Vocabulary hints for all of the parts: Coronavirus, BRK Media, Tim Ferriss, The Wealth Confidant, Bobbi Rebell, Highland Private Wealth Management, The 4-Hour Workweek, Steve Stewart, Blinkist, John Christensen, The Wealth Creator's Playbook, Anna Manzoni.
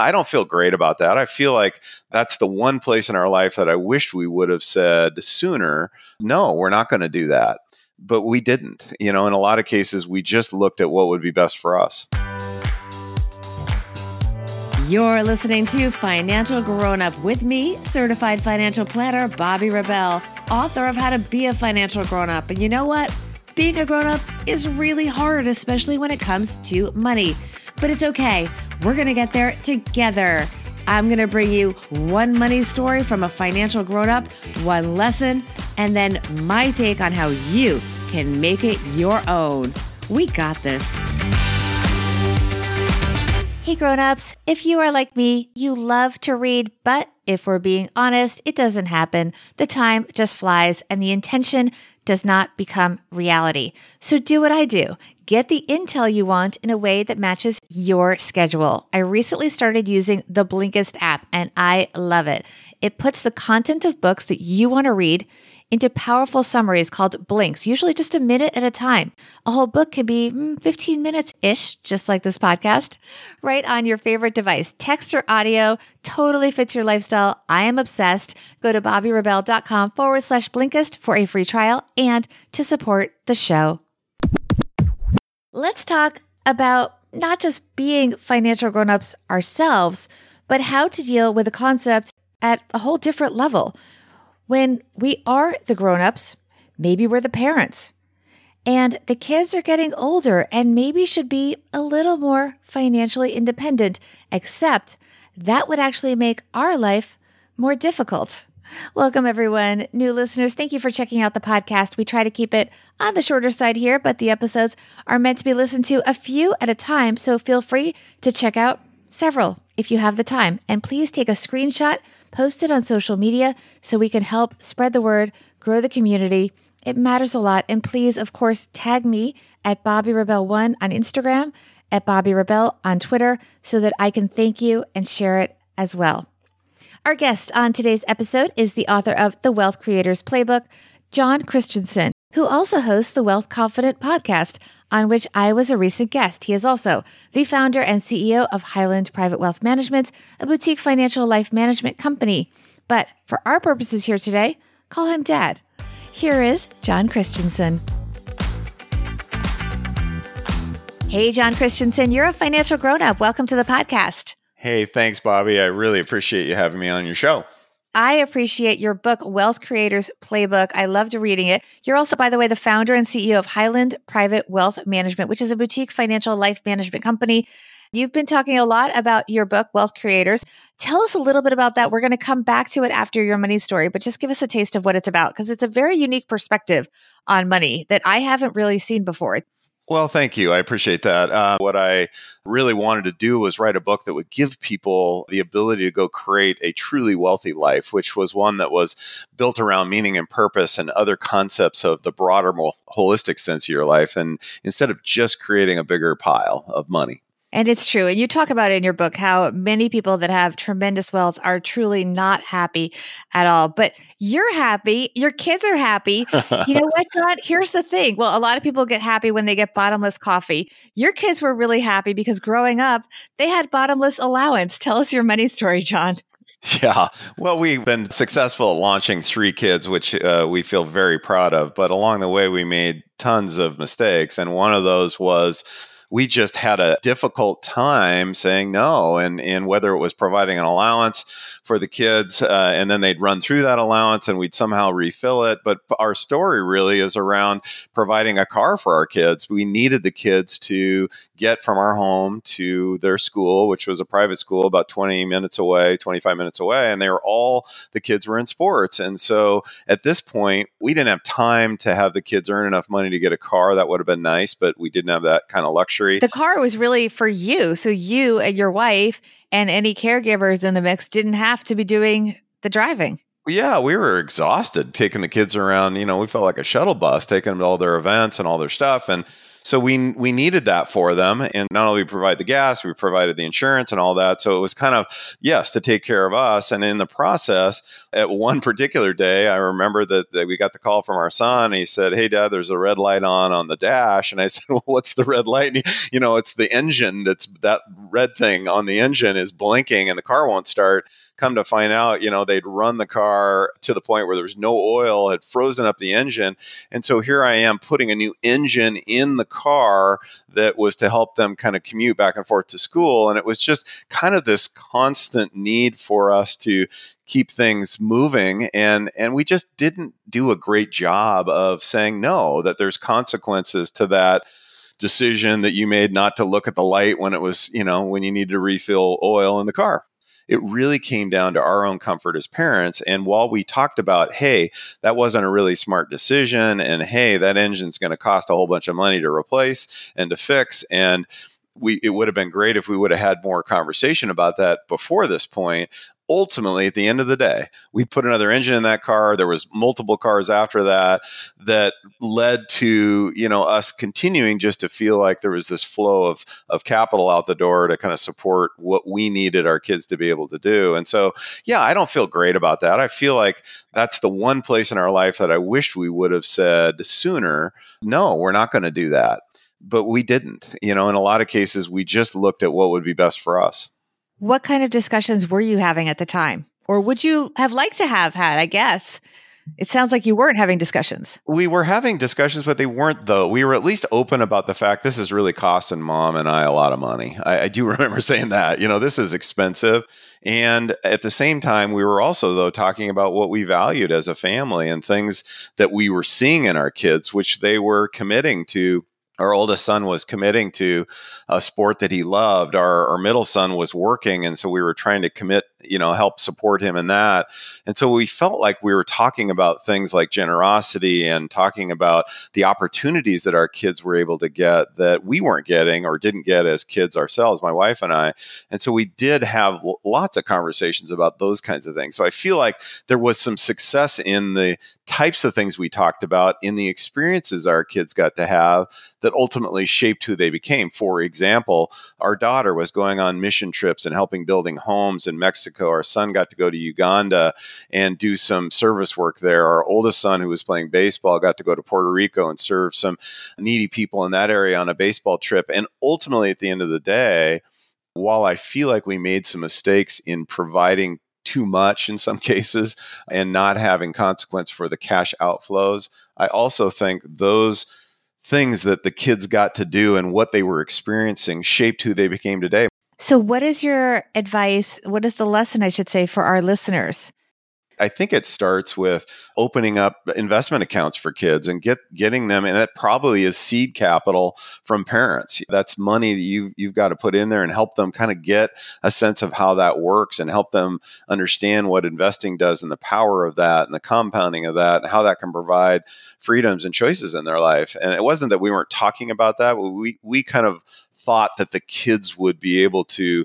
I don't feel great about that. I feel like that's the one place in our life that I wished we would have said sooner, no, we're not going to do that. But we didn't. You know, in a lot of cases, we just looked at what would be best for us. You're listening to Financial Grown-Up with me, certified financial planner, Bobbi Rebell, author of How to Be a Financial Grown-Up. And you know what? Being a grown-up is really hard, especially when it comes to money. But it's okay. We're going to get there together. I'm going to bring you one money story from a financial grown-up, one lesson, and then my take on how you can make it your own. We got this. Hey, grown-ups. If you are like me, you love to read, but if we're being honest, it doesn't happen. The time just flies and the intention does not become reality. So do what I do. Get the intel you want in a way that matches your schedule. I recently started using the Blinkist app, and I love it. It puts the content of books that you want to read into powerful summaries called blinks, usually just a minute at a time. A whole book can be 15 minutes-ish, just like this podcast, right on your favorite device. Text or audio, totally fits your lifestyle. I am obsessed. Go to BobbiRebell.com/Blinkist for a free trial and to support the show. Let's talk about not just being financial grown-ups ourselves, but how to deal with the concept at a whole different level. When we are the grown-ups, maybe we're the parents, and the kids are getting older and maybe should be a little more financially independent, except that would actually make our life more difficult. Welcome, everyone. New listeners, thank you for checking out the podcast. We try to keep it on the shorter side here, but the episodes are meant to be listened to a few at a time, so feel free to check out several if you have the time. And please take a screenshot, post it on social media so we can help spread the word, grow the community. It matters a lot. And please, of course, tag me at Bobbi Rebell 1 on Instagram, at Bobbi Rebell on Twitter, so that I can thank you and share it as well. Our guest on today's episode is the author of The Wealth Creator's Playbook, John Christensen, who also hosts the Wealth Confidant podcast, on which I was a recent guest. He is also the founder and CEO of Highland Private Wealth Management, a boutique financial life management company. But for our purposes here today, call him Dad. Here is John Christensen. Hey, John Christensen, you're a financial grown-up. Welcome to the podcast. Hey, thanks, Bobbi. I really appreciate you having me on your show. I appreciate your book, Wealth Creator's Playbook. I loved reading it. You're also, by the way, the founder and CEO of Highland Private Wealth Management, which is a boutique financial life management company. You've been talking a lot about your book, Wealth Creators. Tell us a little bit about that. We're going to come back to it after your money story, but just give us a taste of what it's about, because it's a very unique perspective on money that I haven't really seen before. Well, thank you. I appreciate that. What I really wanted to do was write a book that would give people the ability to go create a truly wealthy life, which was one that was built around meaning and purpose and other concepts of the broader, more holistic sense of your life, and instead of just creating a bigger pile of money. And it's true. And you talk about in your book how many people that have tremendous wealth are truly not happy at all. But you're happy. Your kids are happy. You know what, John? Here's the thing. Well, a lot of people get happy when they get bottomless coffee. Your kids were really happy because growing up, they had bottomless allowance. Tell us your money story, John. Yeah. Well, we've been successful at launching 3 kids, which we feel very proud of. But along the way, we made tons of mistakes. And one of those was we just had a difficult time saying no, and whether it was providing an allowance for the kids, and then they'd run through that allowance and we'd somehow refill it. But our story really is around providing a car for our kids. We needed the kids to get from our home to their school, which was a private school about 20 minutes away, 25 minutes away, and the kids were in sports. And so at this point, we didn't have time to have the kids earn enough money to get a car. That would have been nice, but we didn't have that kind of luxury. The car was really for you. So you and your wife and any caregivers in the mix didn't have to be doing the driving. Yeah, we were exhausted taking the kids around. You know, we felt like a shuttle bus, taking them to all their events and all their stuff. And So we needed that for them. And not only we provide the gas, we provided the insurance and all that. So it was kind of, yes, to take care of us. And in the process, at one particular day, I remember that we got the call from our son. And he said, "Hey, Dad, there's a red light on the dash." And I said, "Well, what's the red light?" And it's the engine. That red thing on the engine is blinking and the car won't start. Come to find out, they'd run the car to the point where there was no oil, had frozen up the engine. And so here I am putting a new engine in the car that was to help them kind of commute back and forth to school. And it was just kind of this constant need for us to keep things moving. And we just didn't do a great job of saying no, that there's consequences to that decision that you made not to look at the light when it was, when you needed to refill oil in the car. It really came down to our own comfort as parents. And while we talked about, hey, that wasn't a really smart decision, and hey, that engine's going to cost a whole bunch of money to replace and to fix, and it would have been great if we would have had more conversation about that before this point. Ultimately, at the end of the day, we put another engine in that car. There was multiple cars after that led to, us continuing just to feel like there was this flow of capital out the door to kind of support what we needed our kids to be able to do. And so, yeah, I don't feel great about that. I feel like that's the one place in our life that I wished we would have said sooner, no, we're not going to do that. But we didn't. In a lot of cases, we just looked at what would be best for us. What kind of discussions were you having at the time? Or would you have liked to have had, I guess? It sounds like you weren't having discussions. We were having discussions, but they weren't, though. We were at least open about the fact this is really costing Mom and I a lot of money. I do remember saying that, this is expensive. And at the same time, we were also, though, talking about what we valued as a family and things that we were seeing in our kids, which they were committing to. Our oldest son was committing to a sport that he loved. Our middle son was working. And so we were trying to commit, help support him in that. And so we felt like we were talking about things like generosity and talking about the opportunities that our kids were able to get that we weren't getting or didn't get as kids ourselves, my wife and I. And so we did have lots of conversations about those kinds of things. So I feel like there was some success in the types of things we talked about, in the experiences our kids got to have that ultimately shaped who they became. For example, our daughter was going on mission trips and helping building homes in Mexico. Our son got to go to Uganda and do some service work there. Our oldest son, who was playing baseball, got to go to Puerto Rico and serve some needy people in that area on a baseball trip. And ultimately, at the end of the day, while I feel like we made some mistakes in providing too much in some cases and not having consequence for the cash outflows, I also think those things that the kids got to do and what they were experiencing shaped who they became today. So what is your advice? What is the lesson, I should say, for our listeners? I think it starts with opening up investment accounts for kids and getting them, and that probably is seed capital from parents. That's money that you've got to put in there and help them kind of get a sense of how that works and help them understand what investing does and the power of that and the compounding of that and how that can provide freedoms and choices in their life. And it wasn't that we weren't talking about that. We kind of thought that the kids would be able to,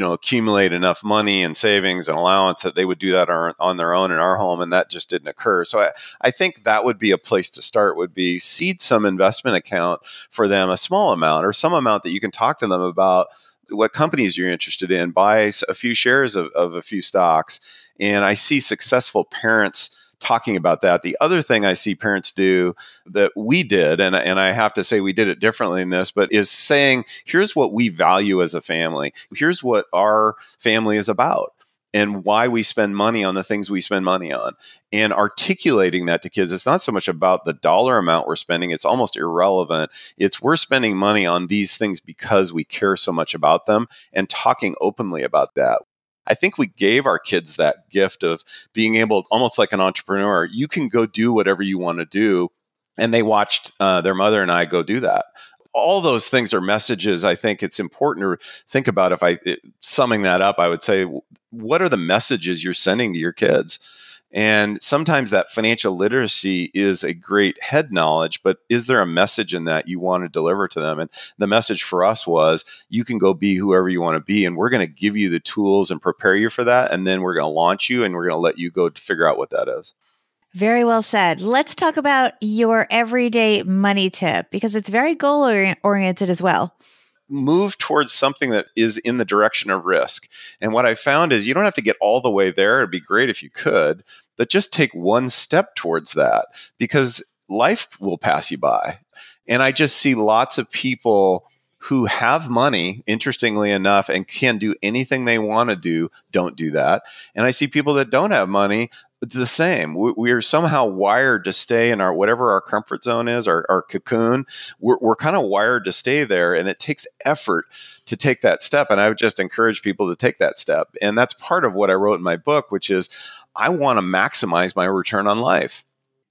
accumulate enough money and savings and allowance that they would do that on their own in our home. And that just didn't occur. So I think that would be a place to start, would be seed some investment account for them, a small amount or some amount that you can talk to them about what companies you're interested in, buy a few shares of a few stocks. And I see successful parents talking about that. The other thing I see parents do that we did, and I have to say we did it differently in this, but is saying, here's what we value as a family. Here's what our family is about and why we spend money on the things we spend money on. And articulating that to kids, it's not so much about the dollar amount we're spending. It's almost irrelevant. It's we're spending money on these things because we care so much about them, and talking openly about that. I think we gave our kids that gift of being able, almost like an entrepreneur, you can go do whatever you want to do. And they watched their mother and I go do that. All those things are messages. I think it's important to think about. Summing that up, I would say, what are the messages you're sending to your kids? And sometimes that financial literacy is a great head knowledge, but is there a message in that you want to deliver to them? And the message for us was, you can go be whoever you want to be, and we're going to give you the tools and prepare you for that. And then we're going to launch you, and we're going to let you go to figure out what that is. Very well said. Let's talk about your everyday money tip because it's very goal-oriented as well. Move towards something that is in the direction of risk. And what I found is you don't have to get all the way there. It'd be great if you could, but just take one step towards that because life will pass you by. And I just see lots of people who have money, interestingly enough, and can do anything they want to do, don't do that. And I see people that don't have money, it's the same. We are somehow wired to stay in our whatever our comfort zone is, our cocoon. We're kind of wired to stay there, and it takes effort to take that step. And I would just encourage people to take that step. And that's part of what I wrote in my book, which is I want to maximize my return on life.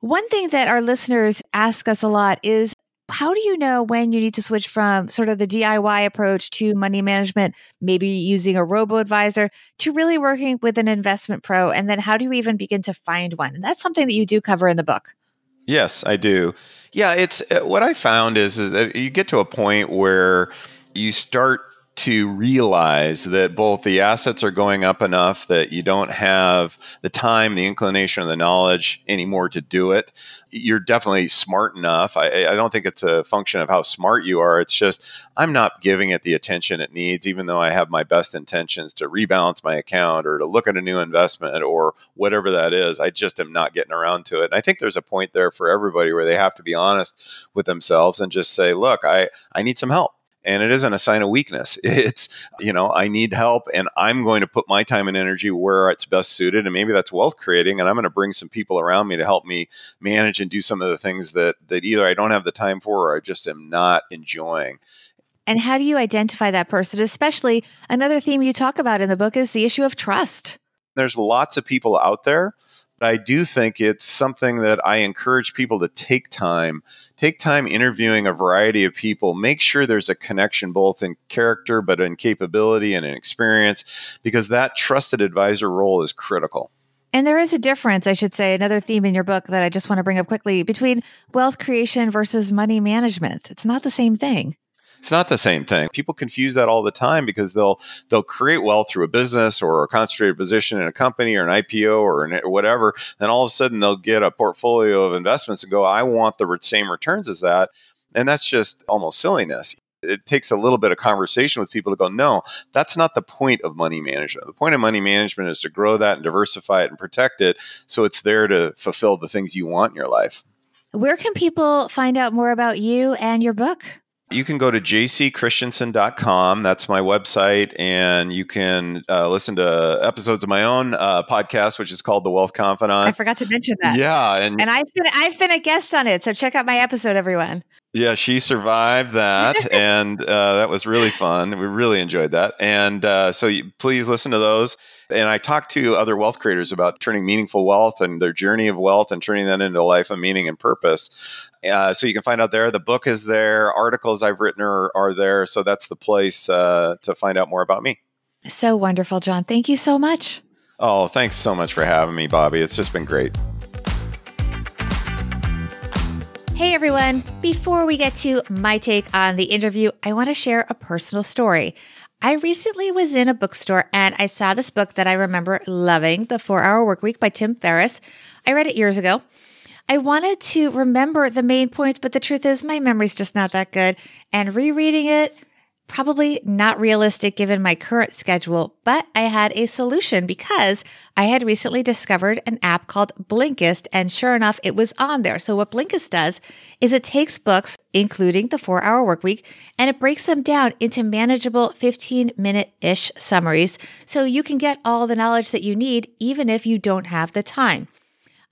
One thing that our listeners ask us a lot is, how do you know when you need to switch from sort of the DIY approach to money management, maybe using a robo-advisor, to really working with an investment pro? And then how do you even begin to find one? And that's something that you do cover in the book. Yes, I do. Yeah, it's what I found is that you get to a point where you start to realize that both the assets are going up enough that you don't have the time, the inclination, or the knowledge anymore to do it. You're definitely smart enough. I don't think it's a function of how smart you are. It's just, I'm not giving it the attention it needs, even though I have my best intentions to rebalance my account or to look at a new investment or whatever that is. I just am not getting around to it. And I think there's a point there for everybody where they have to be honest with themselves and just say, look, I need some help. And it isn't a sign of weakness. It's, I need help and I'm going to put my time and energy where it's best suited. And maybe that's wealth creating. And I'm going to bring some people around me to help me manage and do some of the things that either I don't have the time for or I just am not enjoying. And how do you identify that person? Especially another theme you talk about in the book is the issue of trust. There's lots of people out there. But I do think it's something that I encourage people to take time interviewing a variety of people, make sure there's a connection both in character, but in capability and in experience, because that trusted advisor role is critical. And there is a difference, I should say, another theme in your book that I just want to bring up quickly between wealth creation versus money management. It's not the same thing. It's not the same thing. People confuse that all the time because they'll create wealth through a business or a concentrated position in a company or an IPO or whatever. Then all of a sudden they'll get a portfolio of investments and go, I want the same returns as that. And that's just almost silliness. It takes a little bit of conversation with people to go, no, that's not the point of money management. The point of money management is to grow that and diversify it and protect it. So it's there to fulfill the things you want in your life. Where can people find out more about you and your book? You can go to jcchristensen.com. That's my website. And you can listen to episodes of my own podcast, which is called The Wealth Confidant. I forgot to mention that. Yeah. And I've been a guest on it. So check out my episode, everyone. Yeah, she survived that. And that was really fun. We really enjoyed that. And please listen to those. And I talk to other wealth creators about turning meaningful wealth and their journey of wealth and turning that into a life of meaning and purpose. So you can find out there. The book is there. Articles I've written are there. So that's the place to find out more about me. So wonderful, John. Thank you so much. Oh, thanks so much for having me, Bobbi. It's just been great. Hey everyone, before we get to my take on the interview, I want to share a personal story. I recently was in a bookstore and I saw this book that I remember loving, The 4-Hour Workweek by Tim Ferriss. I read it years ago. I wanted to remember the main points, but the truth is my memory's just not that good. And rereading it, probably not realistic given my current schedule, but I had a solution because I had recently discovered an app called Blinkist, and sure enough, it was on there. So what Blinkist does is it takes books, including The 4-Hour Workweek, and it breaks them down into manageable 15-minute-ish summaries so you can get all the knowledge that you need even if you don't have the time.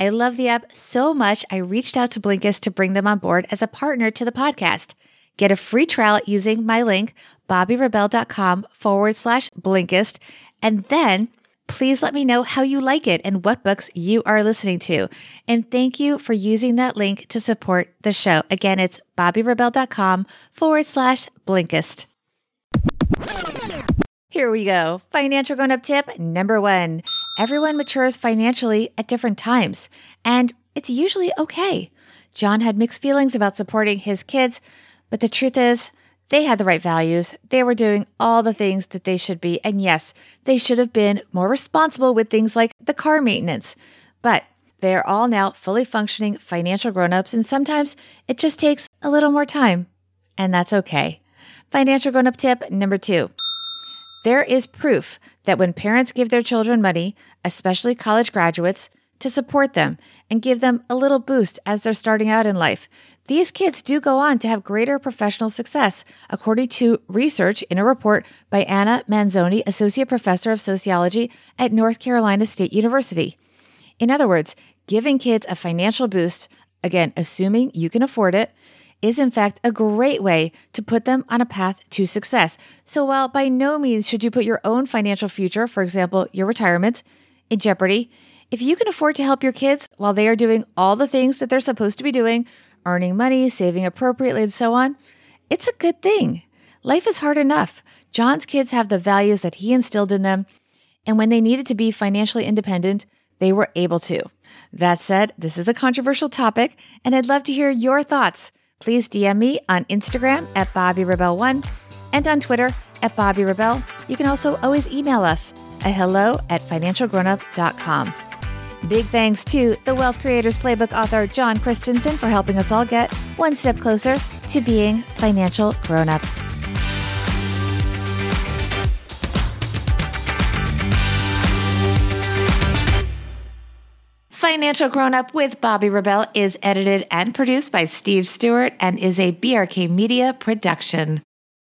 I love the app so much, I reached out to Blinkist to bring them on board as a partner to the podcast. Get a free trial using my link, bobbirebell.com/Blinkist. And then please let me know how you like it and what books you are listening to. And thank you for using that link to support the show. Again, it's bobbirebell.com/Blinkist. Here we go. Financial grown up tip number 1. Everyone matures financially at different times, and it's usually okay. John had mixed feelings about supporting his kids, but the truth is, they had the right values. They were doing all the things that they should be. And yes, they should have been more responsible with things like the car maintenance. But They are all now fully functioning financial grown-ups, and sometimes it just takes a little more time, and that's okay. Financial grown-up tip number 2. There is proof that when parents give their children money, especially college graduates, to support them and give them a little boost as they're starting out in life, these kids do go on to have greater professional success, according to research in a report by Anna Manzoni, Associate Professor of Sociology at North Carolina State University. In other words, giving kids a financial boost, again, assuming you can afford it, is in fact a great way to put them on a path to success. So while by no means should you put your own financial future, for example, your retirement, in jeopardy, if you can afford to help your kids while they are doing all the things that they're supposed to be doing, earning money, saving appropriately, and so on, it's a good thing. Life is hard enough. John's kids have the values that he instilled in them, and when they needed to be financially independent, they were able to. That said, this is a controversial topic, and I'd love to hear your thoughts. Please DM me on Instagram at Bobbi Rebell 1 and on Twitter at Bobbi Rebell. You can also always email us at hello@financialgrownup.com. Big thanks to The Wealth Creator's Playbook author John Christensen for helping us all get one step closer to being financial grown-ups. Financial Grown-Up with Bobbi Rebell is edited and produced by Steve Stewart and is a BRK Media production.